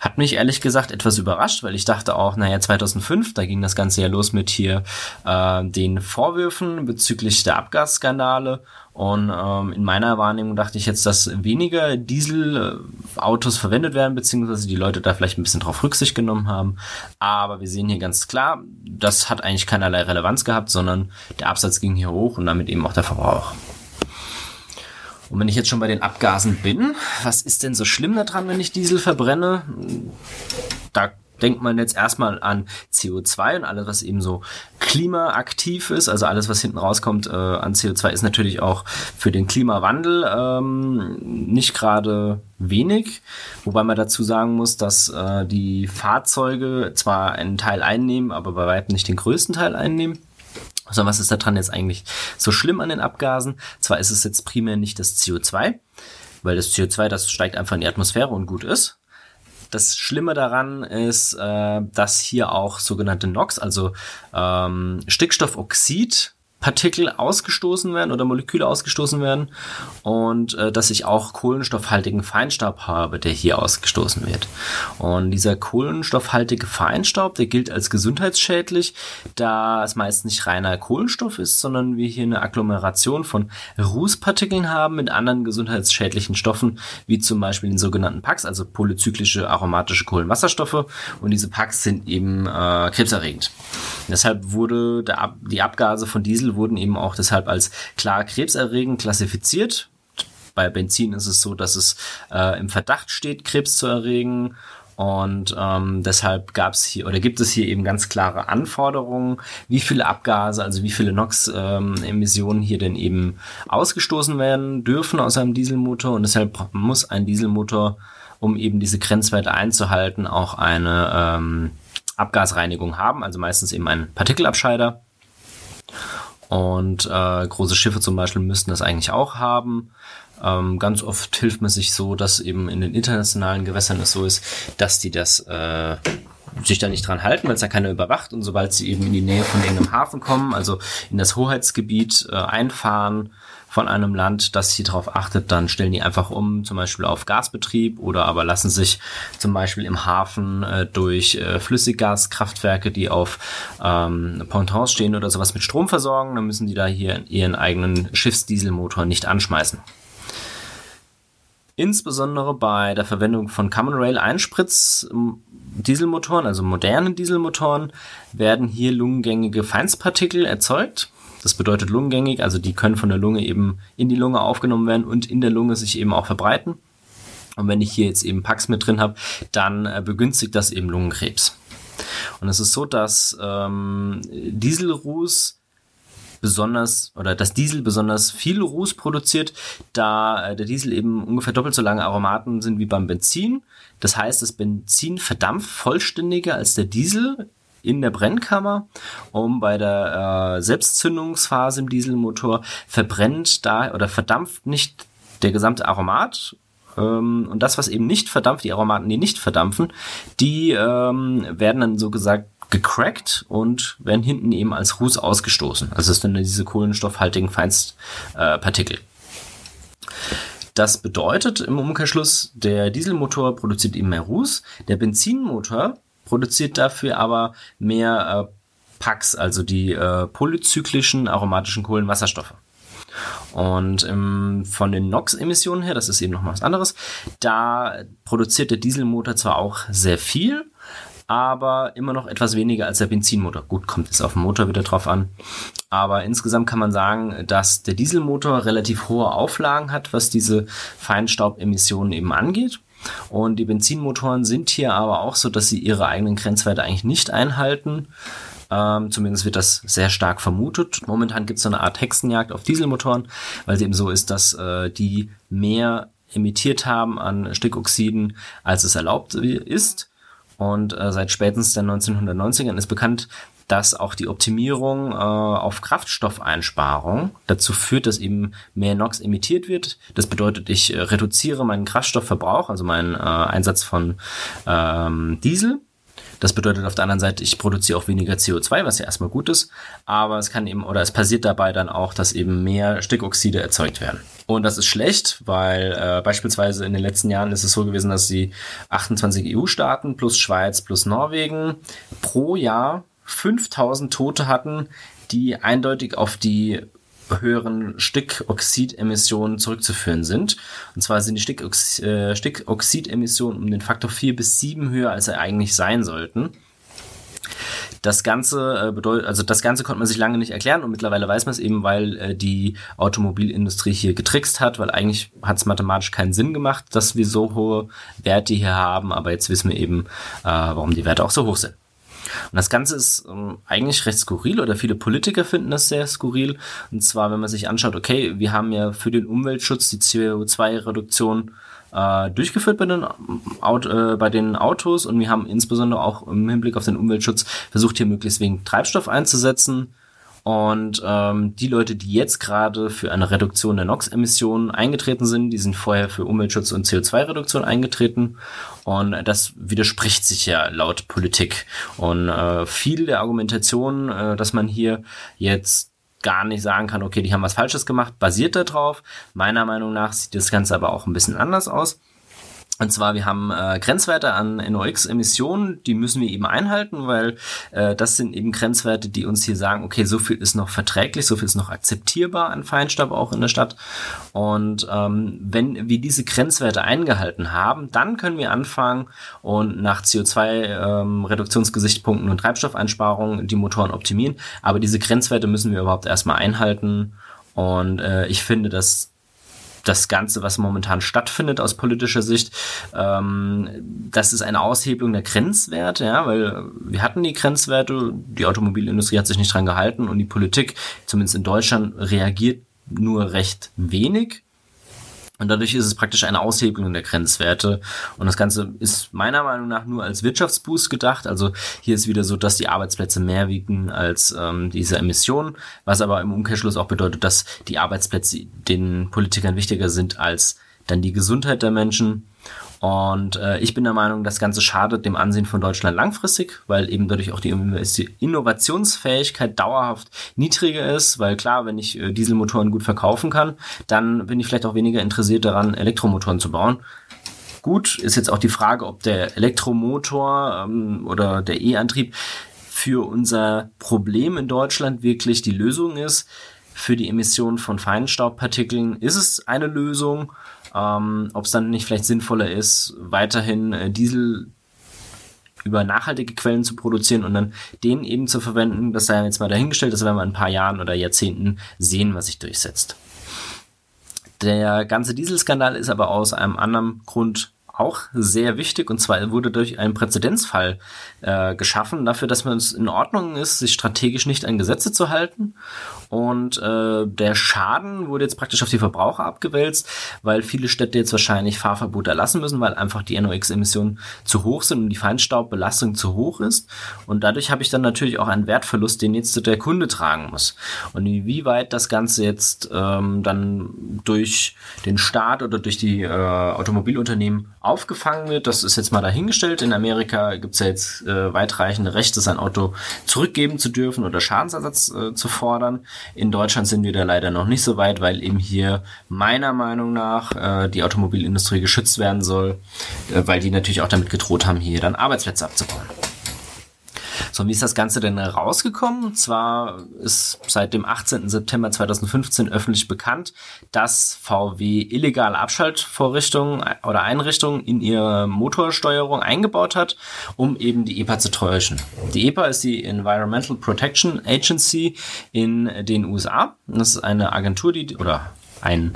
Hat mich ehrlich gesagt etwas überrascht, weil ich dachte auch, 2005, da ging das Ganze ja los mit hier den Vorwürfen bezüglich der Abgasskandale. Und in meiner Wahrnehmung dachte ich jetzt, dass weniger Dieselautos verwendet werden, beziehungsweise die Leute da vielleicht ein bisschen drauf Rücksicht genommen haben. Aber wir sehen hier ganz klar, das hat eigentlich keinerlei Relevanz gehabt, sondern der Absatz ging hier hoch und damit eben auch der Verbrauch. Und wenn ich jetzt schon bei den Abgasen bin, was ist denn so schlimm daran, wenn ich Diesel verbrenne? Da denkt man jetzt erstmal an CO2 und alles, was eben so klimaaktiv ist, also alles, was hinten rauskommt an CO2, ist natürlich auch für den Klimawandel nicht gerade wenig, wobei man dazu sagen muss, dass die Fahrzeuge zwar einen Teil einnehmen, aber bei weitem nicht den größten Teil einnehmen. Also was ist da dran jetzt eigentlich so schlimm an den Abgasen? Zwar ist es jetzt primär nicht das CO2, weil das CO2, das steigt einfach in die Atmosphäre und gut ist. Das Schlimme daran ist, dass hier auch sogenannte NOx, also Stickstoffoxid, Partikel ausgestoßen werden oder Moleküle ausgestoßen werden und dass ich auch kohlenstoffhaltigen Feinstaub habe, der hier ausgestoßen wird. Und dieser kohlenstoffhaltige Feinstaub, der gilt als gesundheitsschädlich, da es meist nicht reiner Kohlenstoff ist, sondern wir hier eine Agglomeration von Rußpartikeln haben mit anderen gesundheitsschädlichen Stoffen, wie zum Beispiel den sogenannten PAX, also polyzyklische aromatische Kohlenwasserstoffe, und diese PAX sind eben krebserregend. Deshalb wurde die Abgase von Diesel wurden eben auch deshalb als klar krebserregend klassifiziert. Bei Benzin ist es so, dass es im Verdacht steht, Krebs zu erregen, und deshalb gibt es hier eben ganz klare Anforderungen, wie viele Abgase, also wie viele NOx-Emissionen hier denn eben ausgestoßen werden dürfen aus einem Dieselmotor, und deshalb muss ein Dieselmotor, um eben diese Grenzwerte einzuhalten, auch eine Abgasreinigung haben, also meistens eben einen Partikelabscheider. Und große Schiffe zum Beispiel müssten das eigentlich auch haben. Ganz oft hilft man sich so, dass eben in den internationalen Gewässern es so ist, dass die das sich da nicht dran halten, weil es da keiner überwacht. Und sobald sie eben in die Nähe von irgendeinem Hafen kommen, also in das Hoheitsgebiet einfahren von einem Land, das hier drauf achtet, dann stellen die einfach um, zum Beispiel auf Gasbetrieb, oder aber lassen sich zum Beispiel im Hafen durch Flüssiggaskraftwerke, die auf Pontons stehen oder sowas, mit Strom versorgen. Dann müssen die da hier ihren eigenen Schiffsdieselmotor nicht anschmeißen. Insbesondere bei der Verwendung von Common Rail Einspritz-Dieselmotoren, also modernen Dieselmotoren, werden hier lungengängige Feinstpartikel erzeugt. Das bedeutet lungengängig, also die können von der Lunge eben in die Lunge aufgenommen werden und in der Lunge sich eben auch verbreiten. Und wenn ich hier jetzt eben PAX mit drin habe, dann begünstigt das eben Lungenkrebs. Und es ist so, dass Dieselruß besonders viel Ruß produziert, da der Diesel eben ungefähr doppelt so lange Aromaten sind wie beim Benzin. Das heißt, das Benzin verdampft vollständiger als der Diesel in der Brennkammer, und bei der Selbstzündungsphase im Dieselmotor verdampft nicht der gesamte Aromat. Und das, was eben nicht verdampft, die Aromaten, die nicht verdampfen, die werden dann so gesagt gecrackt und werden hinten eben als Ruß ausgestoßen. Also es sind dann diese kohlenstoffhaltigen Feinstpartikel. Das bedeutet im Umkehrschluss, der Dieselmotor produziert eben mehr Ruß, der Benzinmotor produziert dafür aber mehr PAX, also die polyzyklischen aromatischen Kohlenwasserstoffe. Und von den NOx-Emissionen her, das ist eben nochmal was anderes, da produziert der Dieselmotor zwar auch sehr viel, aber immer noch etwas weniger als der Benzinmotor. Gut, kommt jetzt auf den Motor wieder drauf an. Aber insgesamt kann man sagen, dass der Dieselmotor relativ hohe Auflagen hat, was diese Feinstaubemissionen eben angeht. Und die Benzinmotoren sind hier aber auch so, dass sie ihre eigenen Grenzwerte eigentlich nicht einhalten. Zumindest wird das sehr stark vermutet. Momentan gibt es so eine Art Hexenjagd auf Dieselmotoren, weil es eben so ist, dass die mehr emittiert haben an Stickoxiden, als es erlaubt ist. Und seit spätestens den 1990ern ist bekannt, dass auch die Optimierung auf Kraftstoffeinsparung dazu führt, dass eben mehr NOx emittiert wird. Das bedeutet, ich reduziere meinen Kraftstoffverbrauch, also meinen Einsatz von Diesel. Das bedeutet auf der anderen Seite, ich produziere auch weniger CO2, was ja erstmal gut ist. Aber es kann eben, oder es passiert dabei dann auch, dass eben mehr Stickoxide erzeugt werden. Und das ist schlecht, weil beispielsweise in den letzten Jahren ist es so gewesen, dass die 28 EU-Staaten plus Schweiz plus Norwegen pro Jahr 5000 Tote hatten, die eindeutig auf die höheren Stickoxidemissionen zurückzuführen sind. Und zwar sind die Stickoxidemissionen um den Faktor 4 bis 7 höher, als sie eigentlich sein sollten. Das Ganze das Ganze konnte man sich lange nicht erklären, und mittlerweile weiß man es eben, weil die Automobilindustrie hier getrickst hat, weil eigentlich hat es mathematisch keinen Sinn gemacht, dass wir so hohe Werte hier haben, aber jetzt wissen wir eben, warum die Werte auch so hoch sind. Und das Ganze ist eigentlich recht skurril, oder viele Politiker finden das sehr skurril. Und zwar, wenn man sich anschaut, okay, wir haben ja für den Umweltschutz die CO2-Reduktion durchgeführt bei den Autos, und wir haben insbesondere auch im Hinblick auf den Umweltschutz versucht, hier möglichst wenig Treibstoff einzusetzen. Und die Leute, die jetzt gerade für eine Reduktion der NOx-Emissionen eingetreten sind, die sind vorher für Umweltschutz und CO2-Reduktion eingetreten. Und das widerspricht sich ja laut Politik. Und viel der Argumentation, dass man hier jetzt gar nicht sagen kann, okay, die haben was Falsches gemacht, basiert darauf. Meiner Meinung nach sieht das Ganze aber auch ein bisschen anders aus. Und zwar, wir haben Grenzwerte an NOx-Emissionen, die müssen wir eben einhalten, weil das sind eben Grenzwerte, die uns hier sagen, okay, so viel ist noch verträglich, so viel ist noch akzeptierbar an Feinstaub auch in der Stadt. Und wenn wir diese Grenzwerte eingehalten haben, dann können wir anfangen und nach CO2-Reduktionsgesichtspunkten und Treibstoffeinsparungen die Motoren optimieren. Aber diese Grenzwerte müssen wir überhaupt erstmal einhalten. Und ich finde, dass das Ganze, was momentan stattfindet aus politischer Sicht, das ist eine Aushebelung der Grenzwerte, ja, weil wir hatten die Grenzwerte, die Automobilindustrie hat sich nicht dran gehalten und die Politik, zumindest in Deutschland, reagiert nur recht wenig. Und dadurch ist es praktisch eine Aushebelung der Grenzwerte. Und das Ganze ist meiner Meinung nach nur als Wirtschaftsboost gedacht. Also hier ist wieder so, dass die Arbeitsplätze mehr wiegen als diese Emissionen. Was aber im Umkehrschluss auch bedeutet, dass die Arbeitsplätze den Politikern wichtiger sind als dann die Gesundheit der Menschen. Und ich bin der Meinung, das Ganze schadet dem Ansehen von Deutschland langfristig, weil eben dadurch auch die Innovationsfähigkeit dauerhaft niedriger ist, weil klar, wenn ich Dieselmotoren gut verkaufen kann, dann bin ich vielleicht auch weniger interessiert daran, Elektromotoren zu bauen. Gut, ist jetzt auch die Frage, ob der Elektromotor oder der E-Antrieb für unser Problem in Deutschland wirklich die Lösung ist. Für die Emission von Feinstaubpartikeln ist es eine Lösung. Ob es dann nicht vielleicht sinnvoller ist, weiterhin Diesel über nachhaltige Quellen zu produzieren und dann den eben zu verwenden, das sei ja jetzt mal dahingestellt, das werden wir in ein paar Jahren oder Jahrzehnten sehen, was sich durchsetzt. Der ganze Dieselskandal ist aber aus einem anderen Grund auch sehr wichtig, und zwar wurde durch einen Präzedenzfall geschaffen, dafür, dass man es in Ordnung ist, sich strategisch nicht an Gesetze zu halten, und der Schaden wurde jetzt praktisch auf die Verbraucher abgewälzt, weil viele Städte jetzt wahrscheinlich Fahrverbote erlassen müssen, weil einfach die NOx-Emissionen zu hoch sind und die Feinstaubbelastung zu hoch ist, und dadurch habe ich dann natürlich auch einen Wertverlust, den jetzt der Kunde tragen muss. Und inwieweit das Ganze jetzt dann durch den Staat oder durch die Automobilunternehmen aufgefangen wird, das ist jetzt mal dahingestellt. In Amerika gibt es ja jetzt weitreichende Rechte, sein Auto zurückgeben zu dürfen oder Schadensersatz zu fordern. In Deutschland sind wir da leider noch nicht so weit, weil eben hier meiner Meinung nach die Automobilindustrie geschützt werden soll, weil die natürlich auch damit gedroht haben, hier dann Arbeitsplätze abzubauen. So, wie ist das Ganze denn rausgekommen? Und zwar ist seit dem 18. September 2015 öffentlich bekannt, dass VW illegale Abschaltvorrichtungen oder Einrichtungen in ihre Motorsteuerung eingebaut hat, um eben die EPA zu täuschen. Die EPA ist die Environmental Protection Agency in den USA. Das ist eine Agentur, die, oder ein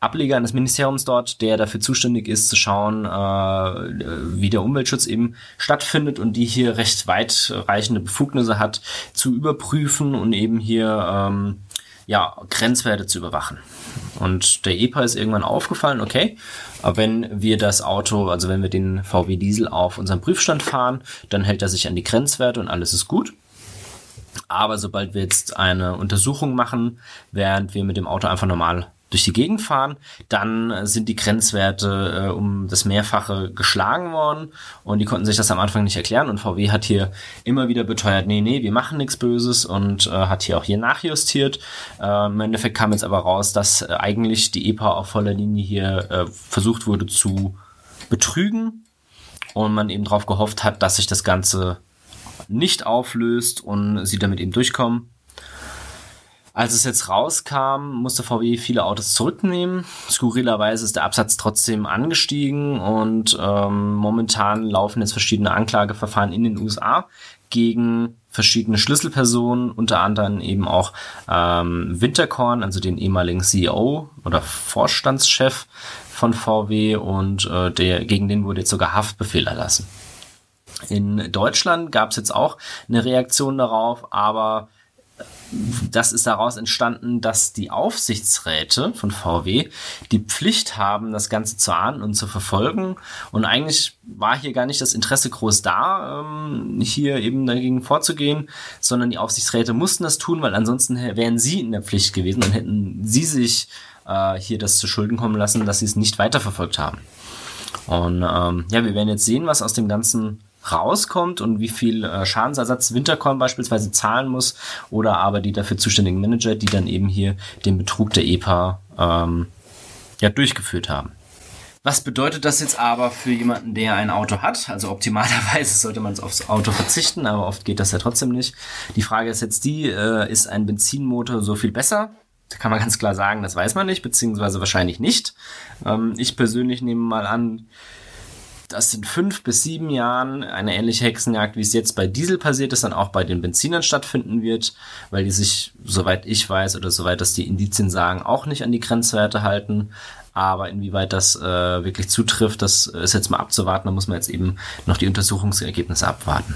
Ableger eines Ministeriums dort, der dafür zuständig ist, zu schauen, wie der Umweltschutz eben stattfindet, und die hier recht weitreichende Befugnisse hat, zu überprüfen und eben hier Grenzwerte zu überwachen. Und der EPA ist irgendwann aufgefallen, okay, wenn wir das Auto, also wenn wir den VW Diesel auf unseren Prüfstand fahren, dann hält er sich an die Grenzwerte und alles ist gut. Aber sobald wir jetzt eine Untersuchung machen, während wir mit dem Auto einfach normal durch die Gegend fahren, dann sind die Grenzwerte um das Mehrfache geschlagen worden, und die konnten sich das am Anfang nicht erklären, und VW hat hier immer wieder beteuert, nee, wir machen nichts Böses, und hat hier auch nachjustiert. Im Endeffekt kam jetzt aber raus, dass eigentlich die EPA auf voller Linie hier versucht wurde zu betrügen und man eben darauf gehofft hat, dass sich das Ganze nicht auflöst und sie damit eben durchkommen. Als es jetzt rauskam, musste VW viele Autos zurücknehmen. Skurrilerweise ist der Absatz trotzdem angestiegen, und momentan laufen jetzt verschiedene Anklageverfahren in den USA gegen verschiedene Schlüsselpersonen, unter anderem eben auch Winterkorn, also den ehemaligen CEO oder Vorstandschef von VW, und gegen den wurde jetzt sogar Haftbefehl erlassen. In Deutschland gab es jetzt auch eine Reaktion darauf, aber Das ist daraus entstanden, dass die Aufsichtsräte von VW die Pflicht haben, das Ganze zu ahnden und zu verfolgen. Und eigentlich war hier gar nicht das Interesse groß da, hier eben dagegen vorzugehen, sondern die Aufsichtsräte mussten das tun, weil ansonsten wären sie in der Pflicht gewesen und hätten sie sich hier das zu Schulden kommen lassen, dass sie es nicht weiterverfolgt haben. Und ja, wir werden jetzt sehen, was aus dem Ganzen rauskommt und wie viel Schadensersatz Winterkorn beispielsweise zahlen muss oder aber die dafür zuständigen Manager, die dann eben hier den Betrug der EPA ja, durchgeführt haben. Was bedeutet das jetzt aber für jemanden, der ein Auto hat? Also optimalerweise sollte man aufs Auto verzichten, aber oft geht das ja trotzdem nicht. Die Frage ist jetzt die, ist ein Benzinmotor so viel besser? Da kann man ganz klar sagen, das weiß man nicht, beziehungsweise wahrscheinlich nicht. Ich persönlich nehme mal an, dass in 5 bis 7 Jahren eine ähnliche Hexenjagd, wie es jetzt bei Diesel passiert ist, dann auch bei den Benzinern stattfinden wird, weil die sich, soweit ich weiß oder soweit das die Indizien sagen, auch nicht an die Grenzwerte halten. Aber inwieweit das wirklich zutrifft, das ist jetzt mal abzuwarten. Da muss man jetzt eben noch die Untersuchungsergebnisse abwarten.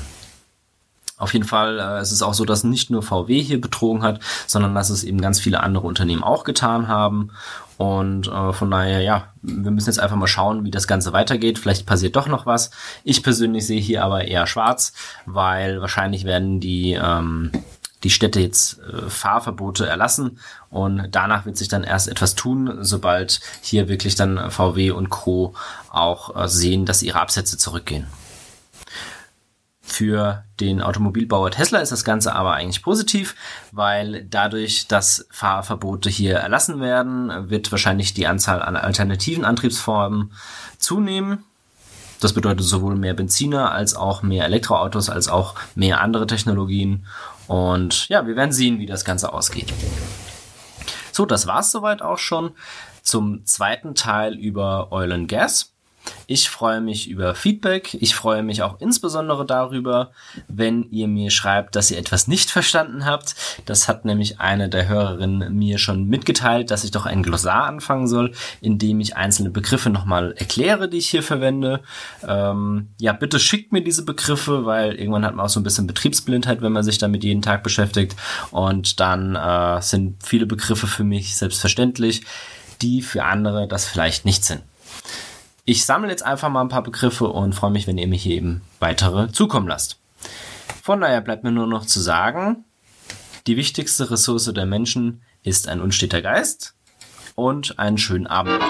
Auf jeden Fall es ist auch so, dass nicht nur VW hier betrogen hat, sondern dass es eben ganz viele andere Unternehmen auch getan haben. Und von daher, ja, wir müssen jetzt einfach mal schauen, wie das Ganze weitergeht. Vielleicht passiert doch noch was. Ich persönlich sehe hier aber eher schwarz, weil wahrscheinlich werden die Städte jetzt Fahrverbote erlassen und danach wird sich dann erst etwas tun, sobald hier wirklich dann VW und Co. auch sehen, dass ihre Absätze zurückgehen. Für den Automobilbauer Tesla ist das Ganze aber eigentlich positiv, weil dadurch, dass Fahrverbote hier erlassen werden, wird wahrscheinlich die Anzahl an alternativen Antriebsformen zunehmen. Das bedeutet sowohl mehr Benziner als auch mehr Elektroautos, als auch mehr andere Technologien. Und ja, wir werden sehen, wie das Ganze ausgeht. So, das war's soweit auch schon zum zweiten Teil über Oil and Gas. Ich freue mich über Feedback. Ich freue mich auch insbesondere darüber, wenn ihr mir schreibt, dass ihr etwas nicht verstanden habt. Das hat nämlich eine der Hörerinnen mir schon mitgeteilt, dass ich doch ein Glossar anfangen soll, in dem ich einzelne Begriffe nochmal erkläre, die ich hier verwende. Ja, bitte schickt mir diese Begriffe, weil irgendwann hat man auch so ein bisschen Betriebsblindheit, wenn man sich damit jeden Tag beschäftigt. Und dann sind viele Begriffe für mich selbstverständlich, die für andere das vielleicht nicht sind. Ich sammle jetzt einfach mal ein paar Begriffe und freue mich, wenn ihr mir hier eben weitere zukommen lasst. Von daher bleibt mir nur noch zu sagen, die wichtigste Ressource der Menschen ist ein unsteter Geist und einen schönen Abend.